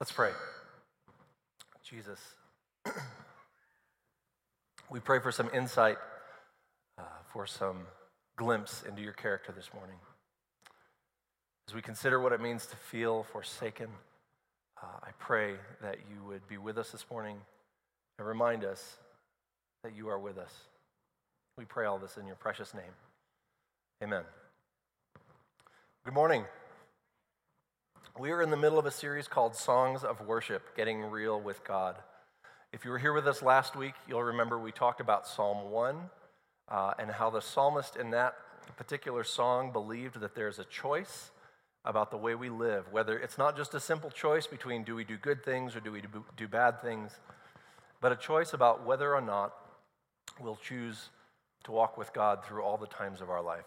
Let's pray. Jesus, we pray for some insight, for some glimpse into your character this morning. As we consider what it means to feel forsaken, I pray that you would be with us this morning and remind us that you are with us. We pray all this in your precious name. Amen. Good morning. We are in the middle of a series called Songs of Worship, Getting Real with God. If you were here with us last week, you'll remember we talked about Psalm 1 and how the psalmist in that particular song believed that there's a choice about the way we live, whether it's not just a simple choice between do we do good things or do we do bad things, but a choice about whether or not we'll choose to walk with God through all the times of our life.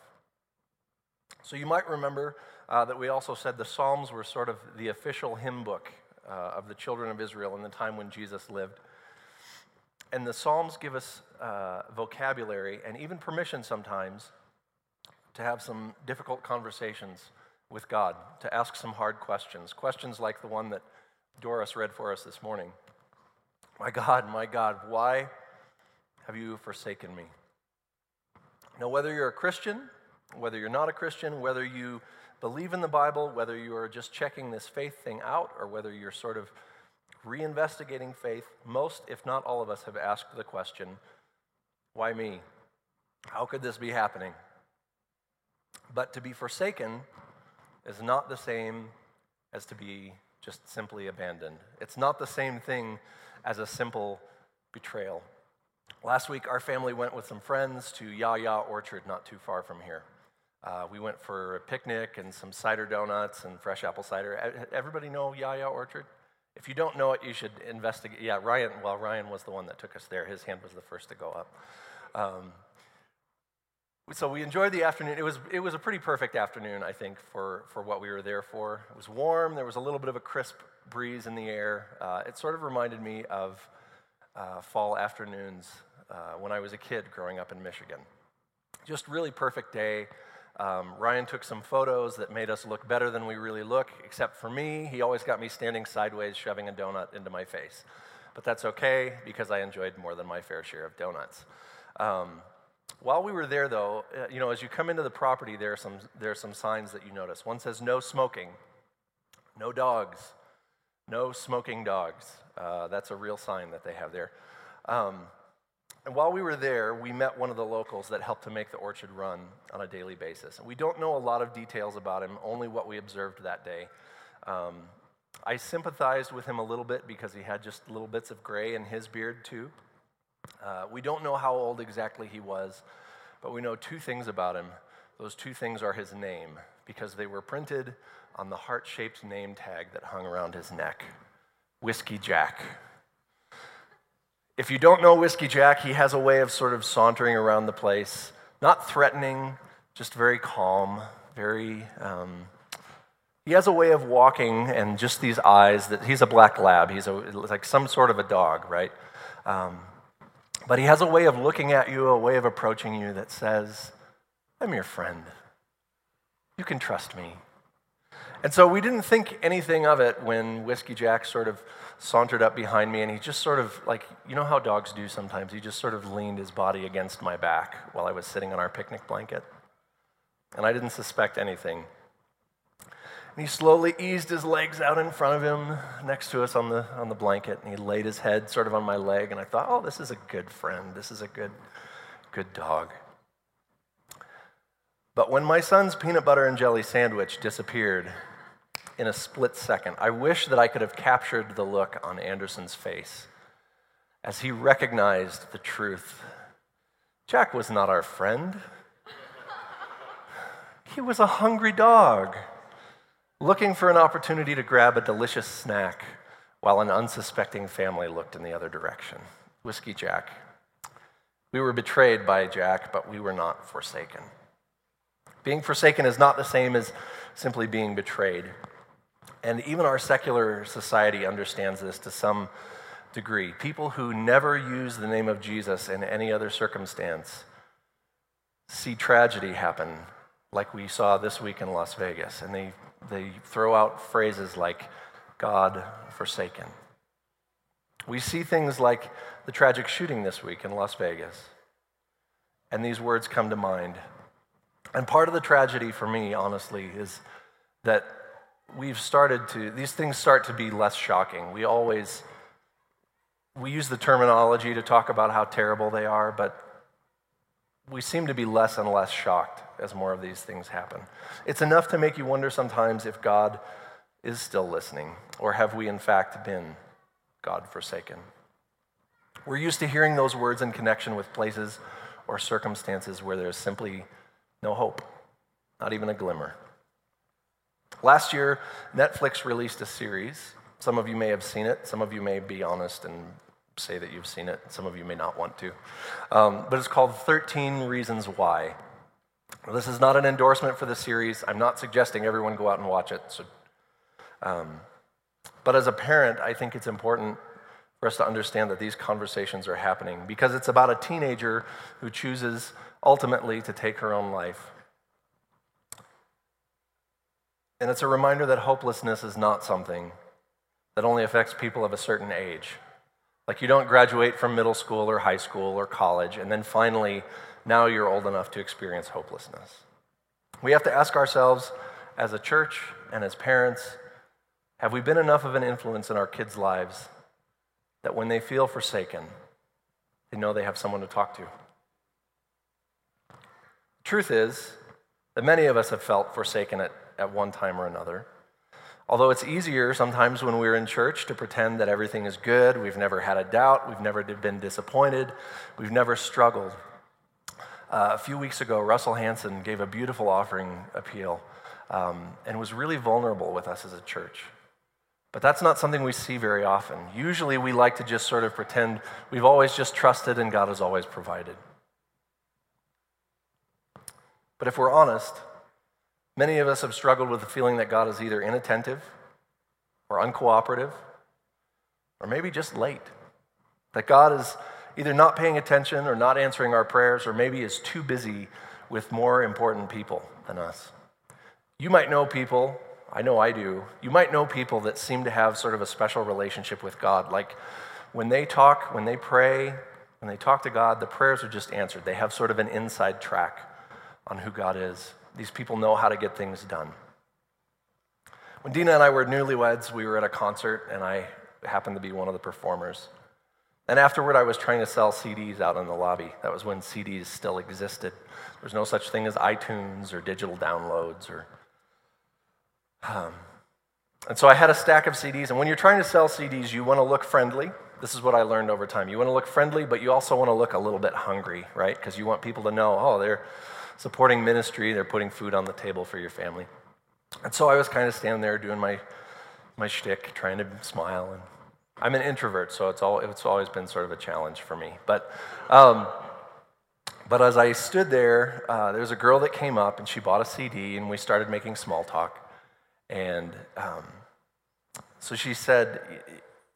So you might remember that we also said the Psalms were sort of the official hymn book of the children of Israel in the time when Jesus lived. And the Psalms give us vocabulary and even permission sometimes to have some difficult conversations with God, to ask some hard questions, questions like the one that Doris read for us this morning. My God, why have you forsaken me? Now, whether you're a Christian, whether you're not a Christian, whether you believe in the Bible, whether you are just checking this faith thing out, or whether you're sort of reinvestigating faith, most, if not all of us, have asked the question, why me? How could this be happening? But to be forsaken is not the same as to be just simply abandoned. It's not the same thing as a simple betrayal. Last week, our family went with some friends to Yaya Orchard, not too far from here. We went for a picnic and some cider donuts and fresh apple cider. Everybody know Yaya Orchard? If you don't know it, you should investigate. Yeah, Ryan was the one that took us there. His hand was the first to go up. So we enjoyed the afternoon. It was a pretty perfect afternoon, I think, for what we were there for. It was warm. There was a little bit of a crisp breeze in the air. It sort of reminded me of fall afternoons when I was a kid growing up in Michigan. Just really perfect day. Ryan took some photos that made us look better than we really look, except for me. He always got me standing sideways, shoving a donut into my face. But that's okay, because I enjoyed more than my fair share of donuts. While we were there, though, you know, as you come into the property, there are some signs that you notice. One says, no smoking, no dogs. No smoking dogs. That's a real sign that they have there. And while we were there, we met one of the locals that helped to make the orchard run on a daily basis. And we don't know a lot of details about him, only what we observed that day. I sympathized with him a little bit because he had just little bits of gray in his beard, too. We don't know how old exactly he was, but we know two things about him. Those two things are his name, because they were printed on the heart-shaped name tag that hung around his neck. Whiskey Jack. If you don't know Whiskey Jack, he has a way of sort of sauntering around the place, not threatening, just very calm, very, he has a way of walking and just these eyes that, he's a black lab, he's like some sort of a dog, right? But he has a way of looking at you, a way of approaching you that says, I'm your friend. You can trust me. And so we didn't think anything of it when Whiskey Jack sort of sauntered up behind me, and he just sort of, like, you know how dogs do sometimes, he just sort of leaned his body against my back while I was sitting on our picnic blanket. And I didn't suspect anything. And he slowly eased his legs out in front of him next to us on the blanket, and he laid his head sort of on my leg, and I thought, oh, this is a good friend. This is a good dog. But when my son's peanut butter and jelly sandwich disappeared in a split second, I wish that I could have captured the look on Anderson's face as he recognized the truth. Jack was not our friend. He was a hungry dog looking for an opportunity to grab a delicious snack while an unsuspecting family looked in the other direction. Whiskey Jack. We were betrayed by Jack, but we were not forsaken. Being forsaken is not the same as simply being betrayed. And even our secular society understands this to some degree. People who never use the name of Jesus in any other circumstance see tragedy happen, like we saw this week in Las Vegas. And they throw out phrases like, God forsaken. We see things like the tragic shooting this week in Las Vegas, and these words come to mind. And part of the tragedy for me, honestly, is that these things start to be less shocking. We use the terminology to talk about how terrible they are, but we seem to be less and less shocked as more of these things happen. It's enough to make you wonder sometimes if God is still listening, or have we in fact been God forsaken? We're used to hearing those words in connection with places or circumstances where there's simply no hope, not even a glimmer. Last year, Netflix released a series. Some of you may have seen it. Some of you may be honest and say that you've seen it. Some of you may not want to. But it's called 13 Reasons Why. Well, this is not an endorsement for the series. I'm not suggesting everyone go out and watch it. But as a parent, I think it's important for us to understand that these conversations are happening, because it's about a teenager who chooses ultimately to take her own life. And it's a reminder that hopelessness is not something that only affects people of a certain age. Like, you don't graduate from middle school or high school or college, and then finally, now you're old enough to experience hopelessness. We have to ask ourselves as a church and as parents, have we been enough of an influence in our kids' lives that when they feel forsaken, they know they have someone to talk to? The truth is that many of us have felt forsaken at one time or another, although it's easier sometimes when we're in church to pretend that everything is good, we've never had a doubt, we've never been disappointed, we've never struggled. A few weeks ago, Russell Hansen gave a beautiful offering appeal and was really vulnerable with us as a church. But that's not something we see very often. Usually we like to just sort of pretend we've always just trusted and God has always provided. But if we're honest, many of us have struggled with the feeling that God is either inattentive or uncooperative or maybe just late. That God is either not paying attention or not answering our prayers, or maybe is too busy with more important people than us. You might know people, I know I do. You might know people that seem to have sort of a special relationship with God. Like, when they talk, when they pray, when they talk to God, the prayers are just answered. They have sort of an inside track on who God is. These people know how to get things done. When Dina and I were newlyweds, we were at a concert, and I happened to be one of the performers. And afterward, I was trying to sell CDs out in the lobby. That was when CDs still existed. There was no such thing as iTunes or digital downloads or... And so I had a stack of CDs, and when you're trying to sell CDs, you want to look friendly. This is what I learned over time. You want to look friendly, but you also want to look a little bit hungry, right? Because you want people to know, oh, they're supporting ministry, they're putting food on the table for your family. And so I was kind of standing there doing my shtick, trying to smile. And I'm an introvert, so it's always been sort of a challenge for me. But as I stood there, there was a girl that came up, and she bought a CD, and we started making small talk. And so she said,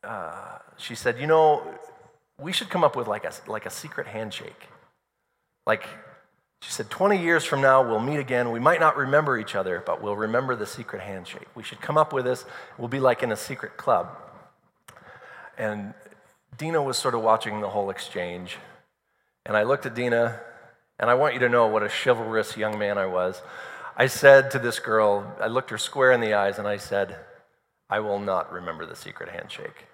you know, we should come up with like a secret handshake. Like, she said, 20 years from now, we'll meet again. We might not remember each other, but we'll remember the secret handshake. We should come up with this. We'll be like in a secret club. And Dina was sort of watching the whole exchange. And I looked at Dina, and I want you to know what a chivalrous young man I was. I said to this girl, I looked her square in the eyes, and I said, I will not remember the secret handshake.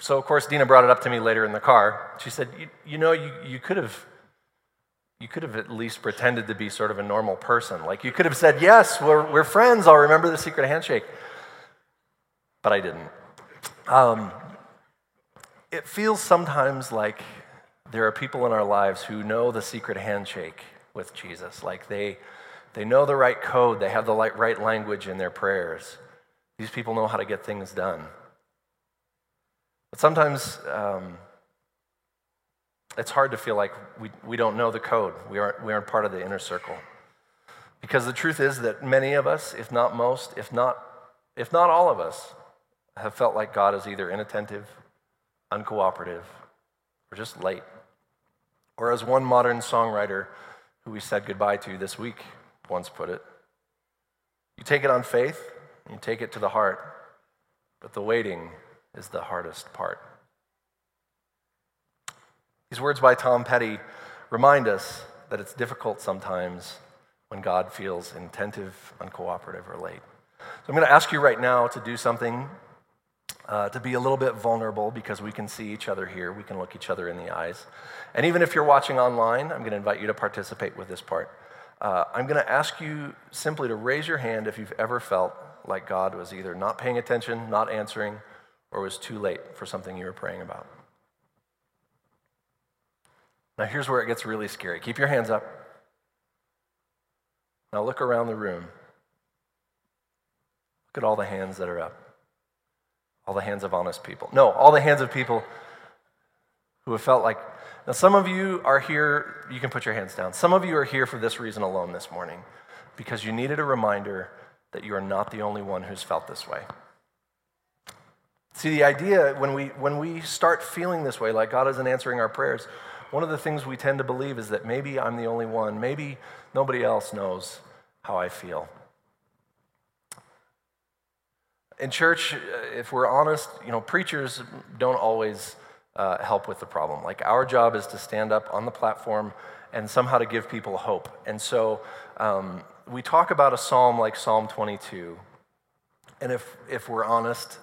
So, of course, Dina brought it up to me later in the car. She said, you could have at least pretended to be sort of a normal person. Like, you could have said, yes, we're friends, I'll remember the secret handshake. But I didn't. It feels sometimes like there are people in our lives who know the secret handshake with Jesus. Like, they know the right code, they have the right language in their prayers. These people know how to get things done. But sometimes it's hard to feel like we don't know the code. We aren't part of the inner circle. Because the truth is that many of us, if not most, if not all of us, have felt like God is either inattentive, uncooperative, or just late. Or, as one modern songwriter who we said goodbye to this week once put it, you take it on faith, You take it to the heart, but the waiting is the hardest part. These words by Tom Petty remind us that it's difficult sometimes when God feels inattentive, uncooperative, or late. So I'm going to ask you right now to do something, to be a little bit vulnerable, because we can see each other here. We can look each other in the eyes. And even if you're watching online, I'm going to invite you to participate with this part. I'm going to ask you simply to raise your hand if you've ever felt like God was either not paying attention, not answering, or was too late for something you were praying about. Now here's where it gets really scary. Keep your hands up. Now look around the room. Look at all the hands that are up. All the hands of honest people. No, all the hands of people who have felt like... Now some of you are here, you can put your hands down. Some of you are here for this reason alone this morning, because you needed a reminder that you are not the only one who's felt this way. See, the idea, when we start feeling this way, like God isn't answering our prayers, one of the things we tend to believe is that maybe I'm the only one, maybe nobody else knows how I feel. In church, if we're honest, preachers don't always help with the problem. Like, our job is to stand up on the platform and somehow to give people hope. And so we talk about a psalm like Psalm 22, and if we're honest,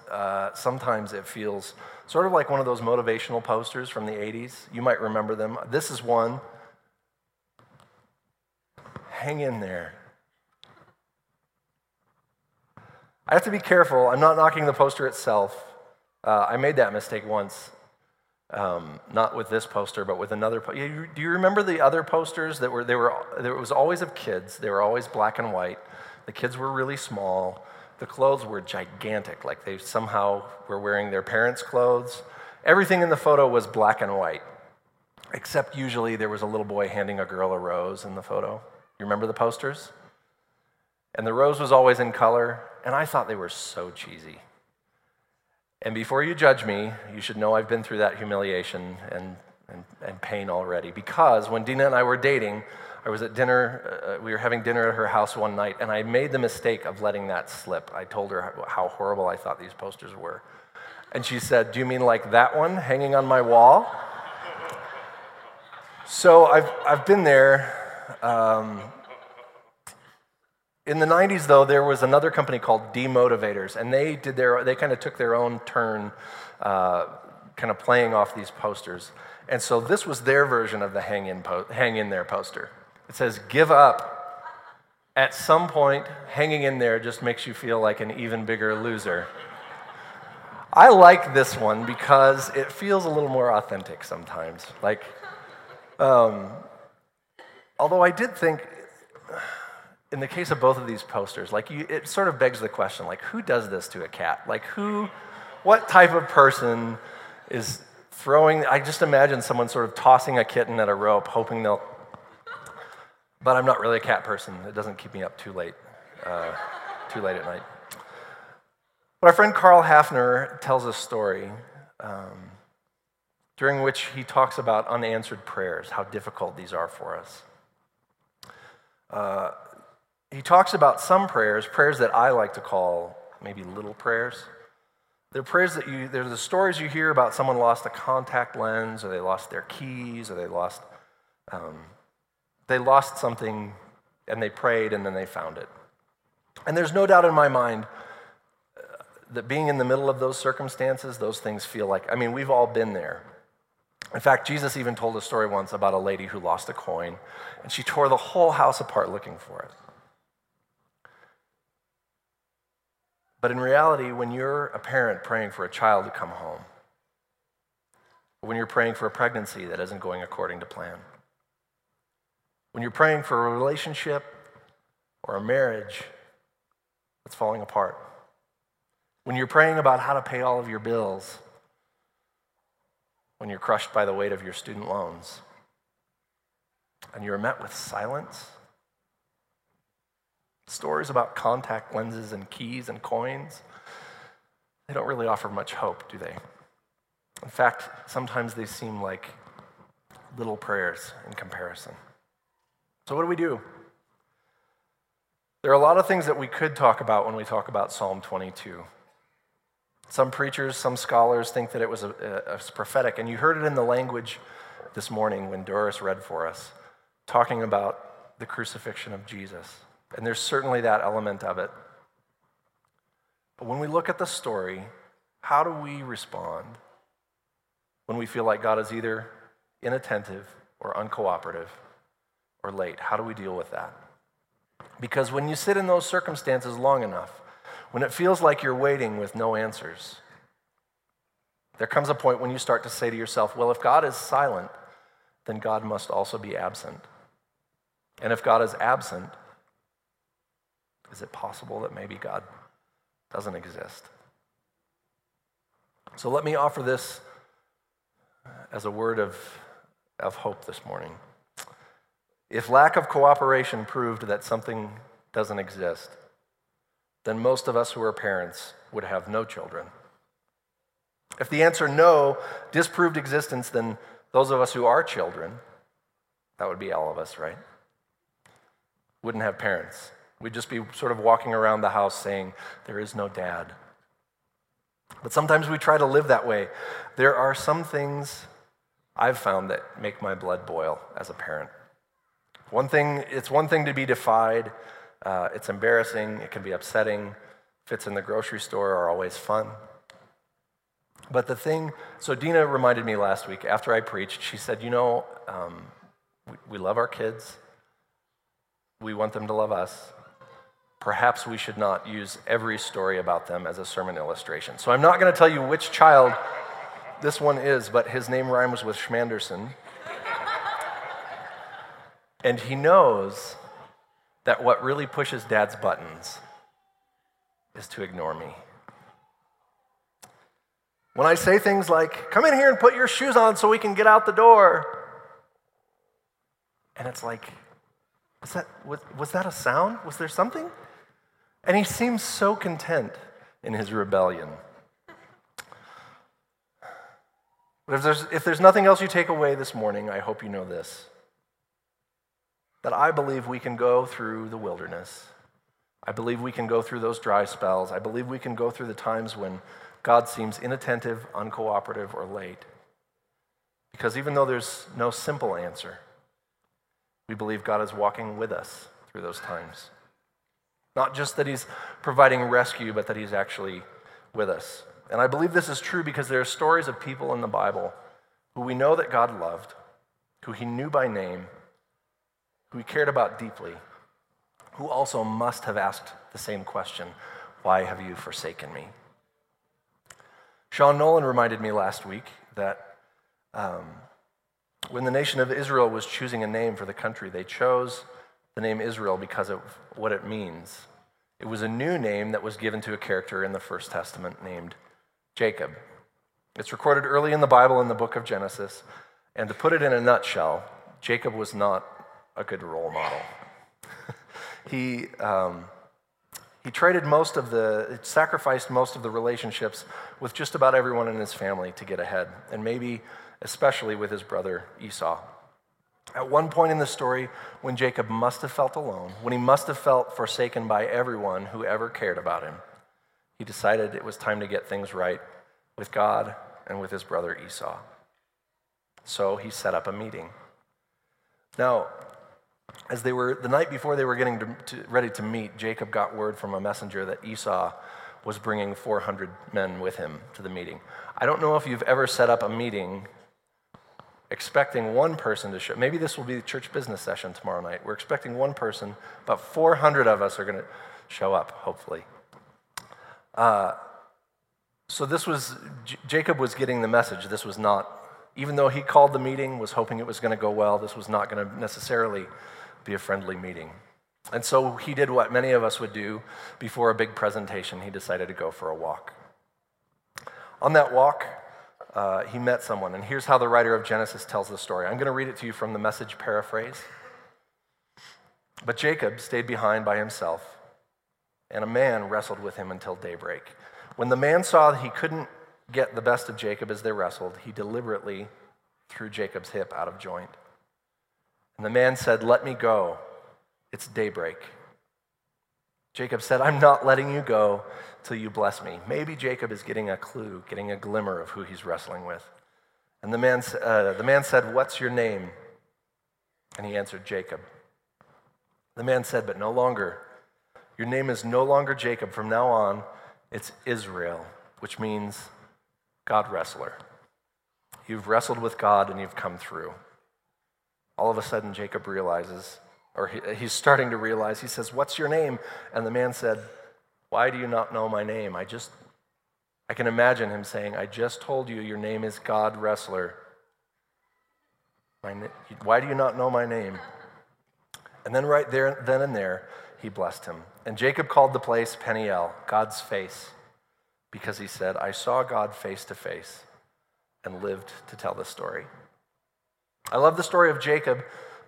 sometimes it feels sort of like one of those motivational posters from the 80s. You might remember them. This is one. Hang in there. I have to be careful. I'm not knocking the poster itself. I made that mistake once. Not with this poster, but with another poster. Do you remember the other posters that were, it was always of kids. They were always black and white. The kids were really small. The clothes were gigantic, like they somehow were wearing their parents' clothes. Everything in the photo was black and white, except usually there was a little boy handing a girl a rose in the photo. You remember the posters? And the rose was always in color, and I thought they were so cheesy. And before you judge me, you should know I've been through that humiliation and pain already, because when Dina and I were dating, I was at dinner, we were having dinner at her house one night, and I made the mistake of letting that slip. I told her how horrible I thought these posters were. And she said, "Do you mean like that one hanging on my wall?" So I've been there. In the 90s, though, there was another company called Demotivators, and they kind of took their own turn, kind of playing off these posters. And so this was their version of the hang in there poster. It says, "Give up. At some point, hanging in there just makes you feel like an even bigger loser." I like this one because it feels a little more authentic sometimes. Like, although I did think... In the case of both of these posters, it sort of begs the question, who does this to a cat? What type of person is throwing? I just imagine someone sort of tossing a kitten at a rope, hoping they'll... But I'm not really a cat person. It doesn't keep me up too late at night. But our friend Carl Hafner tells a story during which he talks about unanswered prayers, how difficult these are for us. He talks about some prayers that I like to call maybe little prayers. They're prayers that there's the stories you hear about someone lost a contact lens, or they lost their keys, or they lost something, and they prayed, and then they found it. And there's no doubt in my mind that being in the middle of those circumstances, those things feel like, we've all been there. In fact, Jesus even told a story once about a lady who lost a coin, and she tore the whole house apart looking for it. But in reality, when you're a parent praying for a child to come home, when you're praying for a pregnancy that isn't going according to plan, when you're praying for a relationship or a marriage that's falling apart, when you're praying about how to pay all of your bills, when you're crushed by the weight of your student loans, and you're met with silence, stories about contact lenses and keys and coins, they don't really offer much hope, do they? In fact, sometimes they seem like little prayers in comparison. So what do we do? There are a lot of things that we could talk about when we talk about Psalm 22. Some preachers, some scholars think that it was prophetic, and you heard it in the language this morning when Doris read for us, talking about the crucifixion of Jesus. And there's certainly that element of it. But when we look at the story, how do we respond when we feel like God is either inattentive or uncooperative or late? How do we deal with that? Because when you sit in those circumstances long enough, when it feels like you're waiting with no answers, there comes a point when you start to say to yourself, well, if God is silent, then God must also be absent. And if God is absent, is it possible that maybe God doesn't exist? So let me offer this as a word of hope this morning. If lack of cooperation proved that something doesn't exist, then most of us who are parents would have no children. If the answer no disproved existence, then those of us who are children, that would be all of us, right? Wouldn't have parents. We'd just be sort of walking around the house saying, there is no dad. But sometimes we try to live that way. There are some things I've found that make my blood boil as a parent. It's one thing to be defied. It's embarrassing. It can be upsetting. Fits in the grocery store are always fun. But the thing, so Dina reminded me last week after I preached, she said, we love our kids. We want them to love us. Perhaps we should not use every story about them as a sermon illustration. So I'm not going to tell you which child this one is, but his name rhymes with Schmanderson. And he knows that what really pushes dad's buttons is to ignore me. When I say things like, come in here and put your shoes on so we can get out the door. And it's like, was that a sound? Was there something? And he seems so content in his rebellion. But if there's nothing else you take away this morning, I hope you know this, that I believe we can go through the wilderness. I believe we can go through those dry spells. I believe we can go through the times when God seems inattentive, uncooperative, or late. Because even though there's no simple answer, we believe God is walking with us through those times. Not just that he's providing rescue, but that he's actually with us. And I believe this is true because there are stories of people in the Bible who we know that God loved, who he knew by name, who he cared about deeply, who also must have asked the same question, why have you forsaken me? Sean Nolan reminded me last week that when the nation of Israel was choosing a name for the country, they chose the name Israel because of what it means. It was a new name that was given to a character in the First Testament named Jacob. It's recorded early in the Bible in the book of Genesis, and to put it in a nutshell, Jacob was not a good role model. He traded sacrificed most of the relationships with just about everyone in his family to get ahead, and maybe especially with his brother Esau. At one point in the story, when Jacob must have felt alone, when he must have felt forsaken by everyone who ever cared about him, he decided it was time to get things right with God and with his brother Esau. So he set up a meeting. Now, as they were, the night before they were getting ready to meet, Jacob got word from a messenger that Esau was bringing 400 men with him to the meeting. I don't know if you've ever set up a meeting expecting one person to show. Maybe this will be the church business session tomorrow night. We're expecting one person, but 400 of us are going to show up, hopefully. So this was, Jacob was getting the message. This was not, even though he called the meeting, was hoping it was going to go well, this was not going to necessarily be a friendly meeting. And so he did what many of us would do before a big presentation. He decided to go for a walk. On that walk, he met someone, and here's how the writer of Genesis tells the story. I'm going to read it to you from the Message paraphrase. But Jacob stayed behind by himself, and a man wrestled with him until daybreak. When the man saw that he couldn't get the best of Jacob as they wrestled, he deliberately threw Jacob's hip out of joint. And the man said, "Let me go. It's daybreak." Jacob said, I'm not letting you go till you bless me. Maybe Jacob is getting a clue, getting a glimmer of who he's wrestling with. And the man said, what's your name? And he answered, Jacob. The man said, but no longer. Your name is no longer Jacob. From now on, it's Israel, which means God wrestler. You've wrestled with God and you've come through. All of a sudden, Jacob realizes, or he's starting to realize, he says, what's your name? And the man said, why do you not know my name? I can imagine him saying, I just told you your name is God wrestler. Why do you not know my name? And then right there, he blessed him. And Jacob called the place Peniel, God's face, because he said, I saw God face to face and lived to tell the story. I love the story of Jacob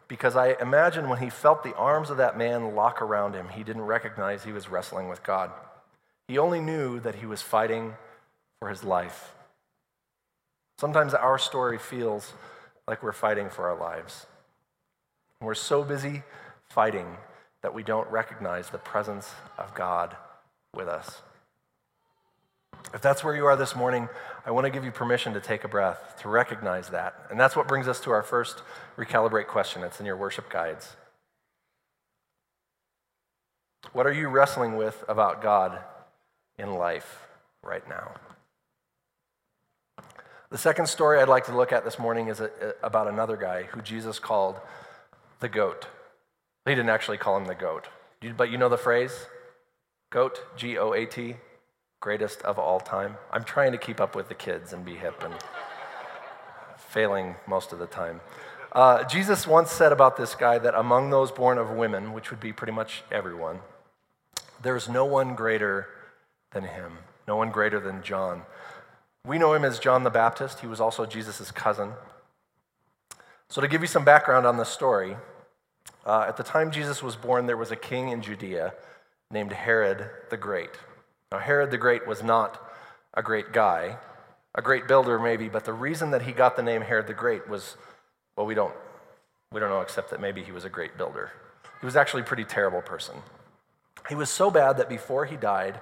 because I imagine when he felt the arms of that man lock around him, he didn't recognize he was wrestling with God. He only knew that he was fighting for his life. Sometimes our story feels like we're fighting for our lives. We're so busy fighting that we don't recognize the presence of God with us. If that's where you are this morning, I want to give you permission to take a breath, to recognize that. And that's what brings us to our first Recalibrate question. It's in your worship guides. What are you wrestling with about God in life right now? The second story I'd like to look at this morning is about another guy who Jesus called the goat. He didn't actually call him the goat, but you know the phrase? Goat, G-O-A-T, greatest of all time. I'm trying to keep up with the kids and be hip and failing most of the time. Jesus once said about this guy that among those born of women, which would be pretty much everyone, there's no one greater than him, no one greater than John. We know him as John the Baptist. He was also Jesus' cousin. So to give you some background on the story, at the time Jesus was born, there was a king in Judea named Herod the Great. Now, Herod the Great was not a great guy, a great builder maybe, but the reason that he got the name Herod the Great was, well, we don't know except that maybe he was a great builder. He was actually a pretty terrible person. He was so bad that before he died,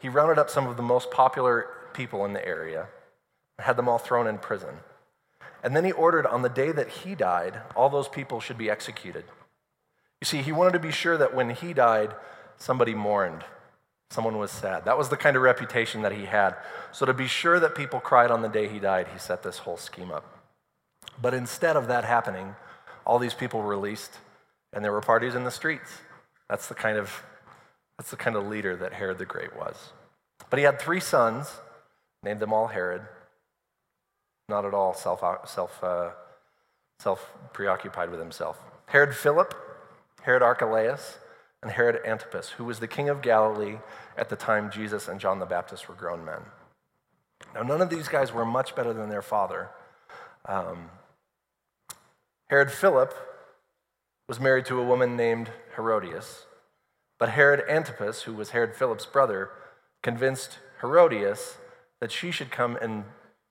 he rounded up some of the most popular people in the area and had them all thrown in prison. And then he ordered on the day that he died, all those people should be executed. You see, he wanted to be sure that when he died, somebody mourned. Someone was sad. That was the kind of reputation that he had. So to be sure that people cried on the day he died, he set this whole scheme up. But instead of that happening, all these people released, and there were parties in the streets. That's the kind of leader that Herod the Great was. But he had 3 sons, named them all Herod. Not at all self-preoccupied with himself. Herod Philip, Herod Archelaus, and Herod Antipas, who was the king of Galilee at the time Jesus and John the Baptist were grown men. Now, none of these guys were much better than their father. Herod Philip was married to a woman named Herodias, but Herod Antipas, who was Herod Philip's brother, convinced Herodias that she should come and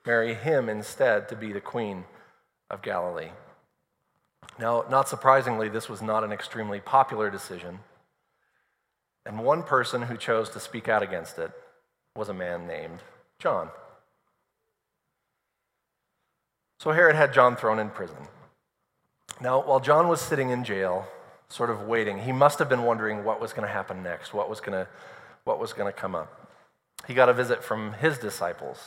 marry him instead to be the queen of Galilee. Now, not surprisingly, this was not an extremely popular decision, and one person who chose to speak out against it was a man named John. So Herod had John thrown in prison. Now, while John was sitting in jail, sort of waiting, he must have been wondering what was going to happen next, what was going to come up. He got a visit from his disciples,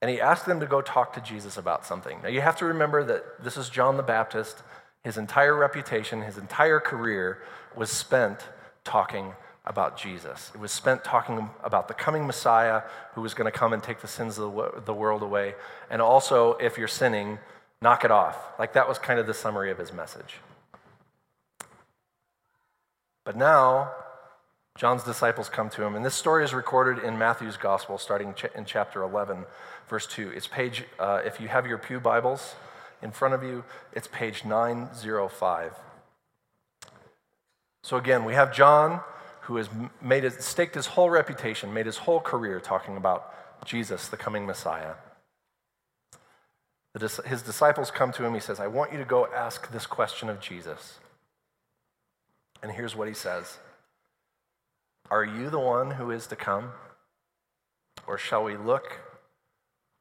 and he asked them to go talk to Jesus about something. Now, you have to remember that this is John the Baptist. His entire reputation, his entire career was spent talking about Jesus. It was spent talking about the coming Messiah who was going to come and take the sins of the world away. And also, if you're sinning, knock it off. Like, that was kind of the summary of his message. But now, John's disciples come to him, and this story is recorded in Matthew's Gospel, starting in chapter 11, verse 2. It's page, if you have your pew Bibles in front of you, it's page 905. So again, we have John, who has staked his whole reputation, made his whole career talking about Jesus, the coming Messiah. His disciples come to him. He says, I want you to go ask this question of Jesus. And here's what he says. Are you the one who is to come? Or shall we look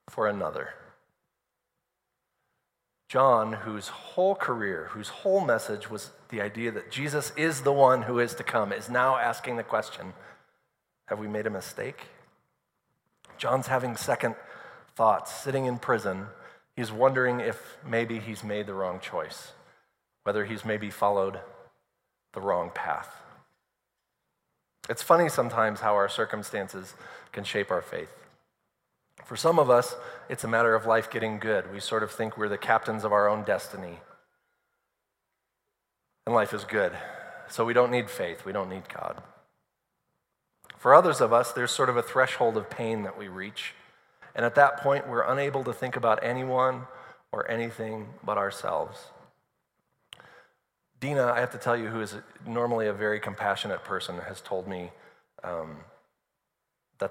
for another? John, whose whole career, whose whole message was the idea that Jesus is the one who is to come, is now asking the question, have we made a mistake? John's having second thoughts, sitting in prison. He's wondering if maybe he's made the wrong choice, whether he's maybe followed the wrong path. It's funny sometimes how our circumstances can shape our faith. For some of us, it's a matter of life getting good. We sort of think we're the captains of our own destiny. And life is good. So we don't need faith. We don't need God. For others of us, there's sort of a threshold of pain that we reach. And at that point, we're unable to think about anyone or anything but ourselves. Dina, I have to tell you, who is normally a very compassionate person, has told me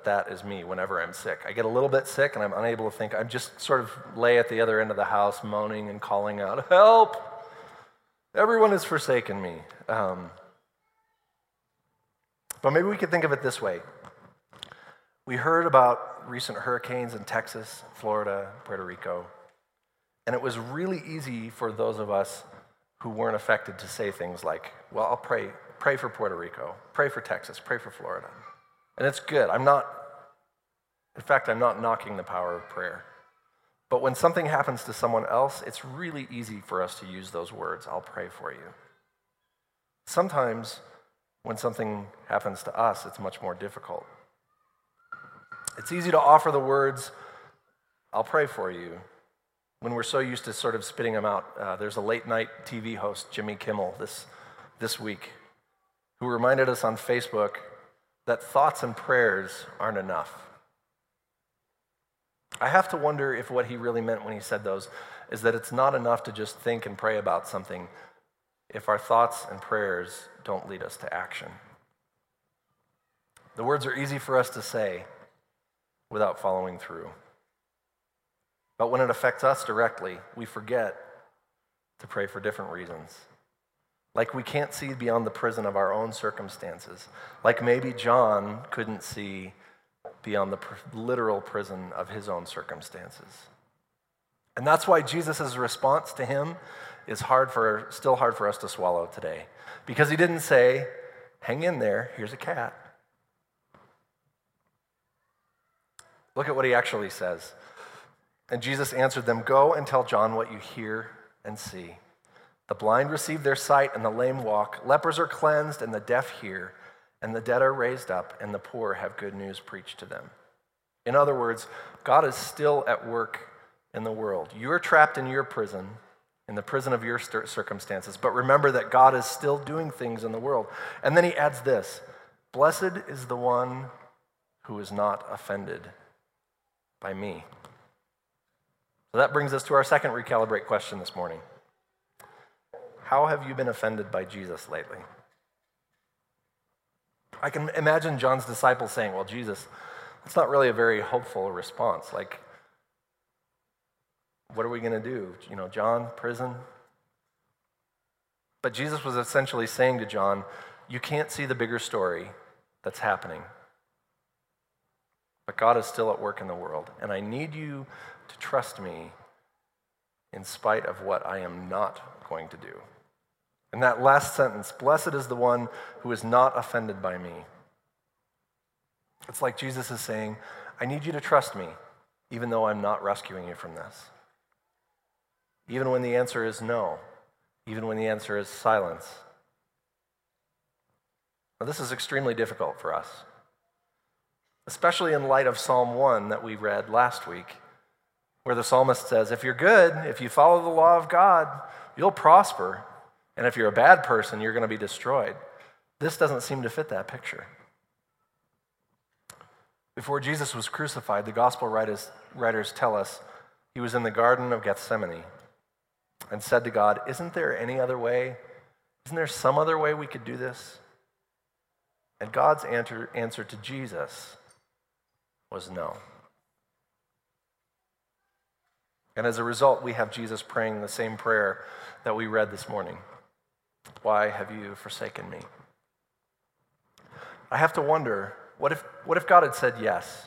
that is me whenever I'm sick. I get a little bit sick and I'm unable to think. I just sort of lay at the other end of the house moaning and calling out, help! Everyone has forsaken me. But maybe we could think of it this way. We heard about recent hurricanes in Texas, Florida, Puerto Rico, and it was really easy for those of us who weren't affected to say things like, well, I'll pray for Puerto Rico, pray for Texas, pray for Florida. And it's good. I'm not knocking the power of prayer. But when something happens to someone else, it's really easy for us to use those words, I'll pray for you. Sometimes when something happens to us, it's much more difficult. It's easy to offer the words, I'll pray for you, when we're so used to sort of spitting them out. There's a late night TV host, Jimmy Kimmel, this week, who reminded us on Facebook that thoughts and prayers aren't enough. I have to wonder if what he really meant when he said those is that it's not enough to just think and pray about something if our thoughts and prayers don't lead us to action. The words are easy for us to say without following through. But when it affects us directly, we forget to pray for different reasons. Like we can't see beyond the prison of our own circumstances. Like maybe John couldn't see beyond the literal prison of his own circumstances. And that's why Jesus' response to him is still hard for us to swallow today. Because he didn't say, hang in there, here's a cat. Look at what he actually says. And Jesus answered them, go and tell John what you hear and see. The blind receive their sight and the lame walk. Lepers are cleansed and the deaf hear. And the dead are raised up and the poor have good news preached to them. In other words, God is still at work in the world. You're trapped in your prison, in the prison of your circumstances. But remember that God is still doing things in the world. And then he adds this, blessed is the one who is not offended by me. So that brings us to our second recalibrate question this morning. How have you been offended by Jesus lately? I can imagine John's disciples saying, well, Jesus, that's not really a very hopeful response. Like, what are we going to do? You know, John, prison? But Jesus was essentially saying to John, you can't see the bigger story that's happening. But God is still at work in the world, and I need you to trust me in spite of what I am not going to do. And that last sentence, blessed is the one who is not offended by me. It's like Jesus is saying, I need you to trust me, even though I'm not rescuing you from this. Even when the answer is no, even when the answer is silence. Now, this is extremely difficult for us, especially in light of Psalm 1 that we read last week, where the psalmist says, if you're good, if you follow the law of God, you'll prosper, and if you're a bad person, you're going to be destroyed. This doesn't seem to fit that picture. Before Jesus was crucified, the gospel writers tell us he was in the Garden of Gethsemane and said to God, isn't there any other way? Isn't there some other way we could do this? And God's answer to Jesus was no. And as a result, we have Jesus praying the same prayer that we read this morning. Why have you forsaken me? I have to wonder, what if God had said yes?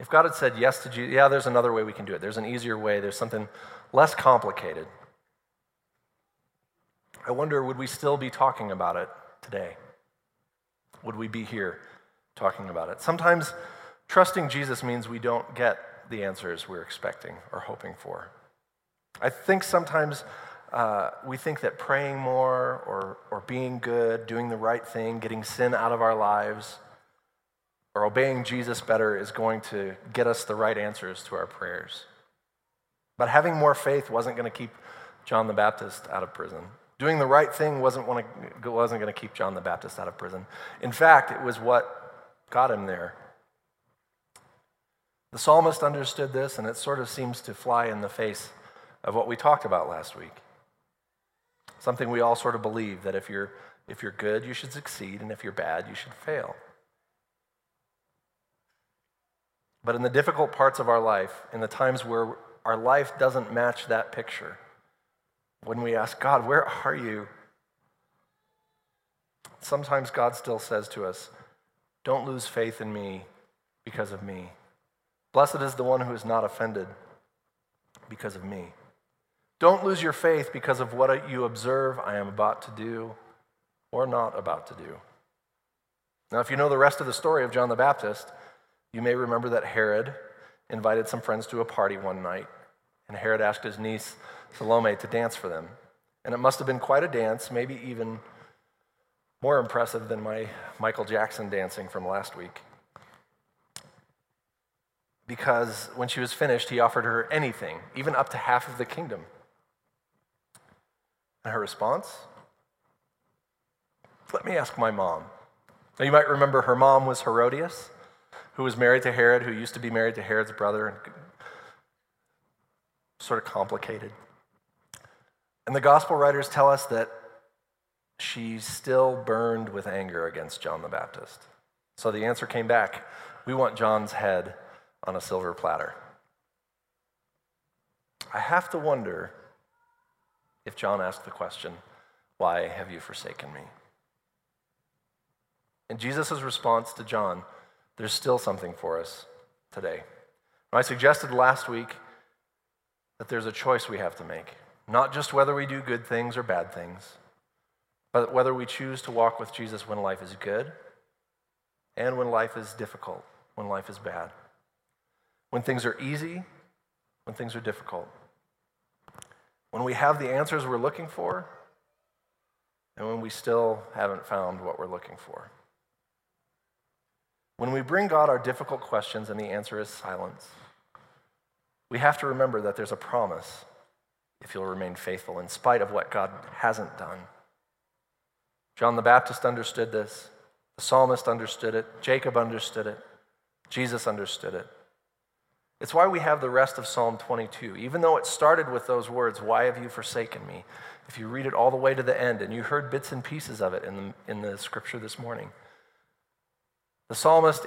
If God had said yes to Jesus, yeah, there's another way we can do it. There's an easier way. There's something less complicated. I wonder, would we still be talking about it today? Would we be here talking about it? Sometimes trusting Jesus means we don't get the answers we're expecting or hoping for. I think sometimes we think that praying more or being good, doing the right thing, getting sin out of our lives, or obeying Jesus better is going to get us the right answers to our prayers. But having more faith wasn't going to keep John the Baptist out of prison. Doing the right thing wasn't going to keep John the Baptist out of prison. In fact, it was what got him there. The psalmist understood this, and it sort of seems to fly in the face of what we talked about last week. Something we all sort of believe, that if you're good, you should succeed, and if you're bad, you should fail. But in the difficult parts of our life, in the times where our life doesn't match that picture, when we ask God, where are you? Sometimes God still says to us, don't lose faith in me because of me. Blessed is the one who is not offended because of me. Don't lose your faith because of what you observe I am about to do or not about to do. Now, if you know the rest of the story of John the Baptist, you may remember that Herod invited some friends to a party one night, and Herod asked his niece, Salome, to dance for them. And it must have been quite a dance, maybe even more impressive than my Michael Jackson dancing from last week. Because when she was finished, he offered her anything, even up to half of the kingdom. And her response? Let me ask my mom. Now, you might remember her mom was Herodias, who was married to Herod, who used to be married to Herod's brother, and sort of complicated. And the gospel writers tell us that she still burned with anger against John the Baptist. So the answer came back, we want John's head on a silver platter. I have to wonder if John asked the question, why have you forsaken me? And Jesus' response to John, there's still something for us today. I suggested last week that there's a choice we have to make, not just whether we do good things or bad things, but whether we choose to walk with Jesus when life is good and when life is difficult, when life is bad, when things are easy, when things are difficult, when we have the answers we're looking for, and when we still haven't found what we're looking for. When we bring God our difficult questions and the answer is silence, we have to remember that there's a promise if you'll remain faithful in spite of what God hasn't done. John the Baptist understood this. The psalmist understood it. Jacob understood it. Jesus understood it. It's why we have the rest of Psalm 22. Even though it started with those words, why have you forsaken me? If you read it all the way to the end, and you heard bits and pieces of it in the scripture this morning, the psalmist,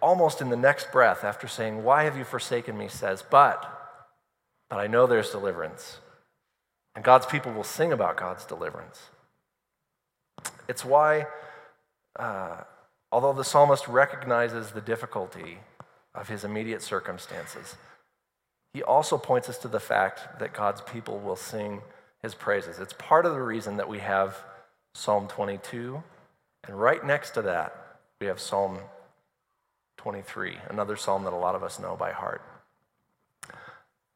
almost in the next breath, after saying, why have you forsaken me, says, but I know there's deliverance. And God's people will sing about God's deliverance. It's why, although the psalmist recognizes the difficulty of his immediate circumstances, he also points us to the fact that God's people will sing his praises. It's part of the reason that we have Psalm 22, and right next to that, we have Psalm 23, another psalm that a lot of us know by heart.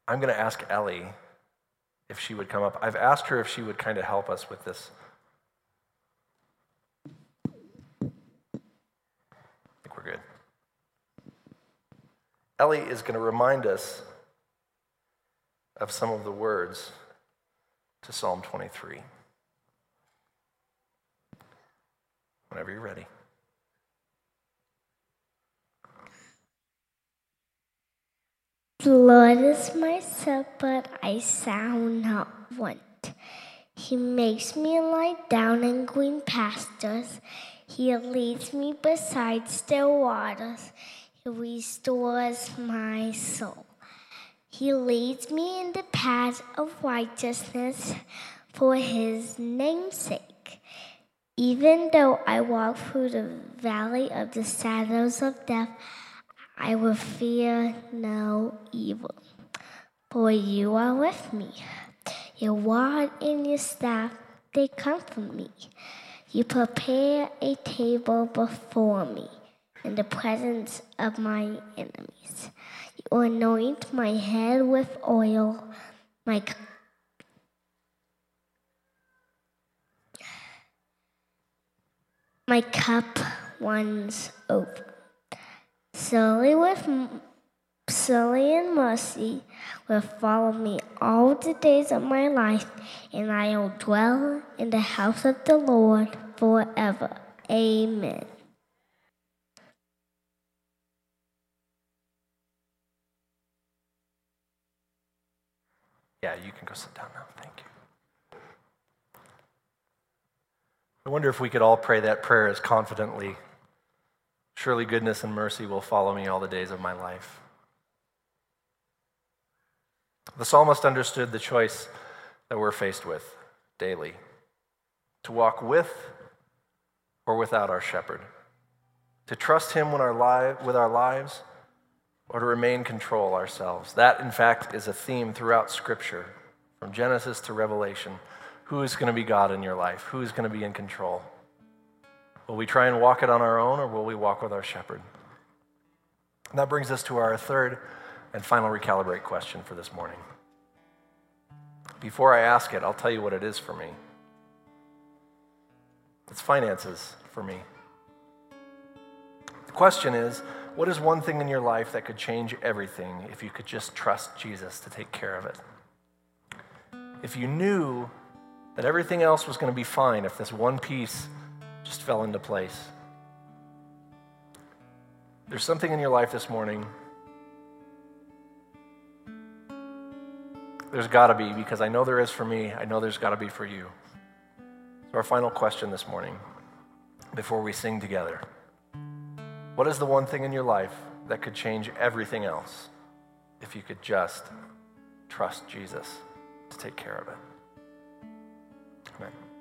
I'm going to ask Ellie if she would come up. I've asked her if she would kind of help us with this. I think we're good. Ellie is going to remind us of some of the words to Psalm 23. Whenever you're ready. The Lord is my shepherd, I shall not want. He makes me lie down in green pastures. He leads me beside still waters. He restores my soul. He leads me in the paths of righteousness for his name's sake. Even though I walk through the valley of the shadows of death, I will fear no evil, for you are with me. Your rod and your staff, they comfort me. You prepare a table before me in the presence of my enemies. You anoint my head with oil, my cup runs over. Surely and mercy will follow me all the days of my life, and I will dwell in the house of the Lord forever. Amen. Yeah, you can go sit down now. Thank you. I wonder if we could all pray that prayer as confidently. Surely goodness and mercy will follow me all the days of my life. The psalmist understood the choice that we're faced with daily, to walk with or without our shepherd, to trust him with our lives, or to remain control ourselves. That, in fact, is a theme throughout Scripture, from Genesis to Revelation. Who is going to be God in your life? Who is going to be in control? Will we try and walk it on our own, or will we walk with our shepherd? And that brings us to our third and final recalibrate question for this morning. Before I ask it, I'll tell you what it is for me. It's finances for me. The question is, what is one thing in your life that could change everything if you could just trust Jesus to take care of it? If you knew that everything else was going to be fine if this one piece just fell into place. There's something in your life this morning. There's got to be, because I know there is for me, I know there's got to be for you. So our final question this morning, before we sing together. What is the one thing in your life that could change everything else if you could just trust Jesus to take care of it? Amen.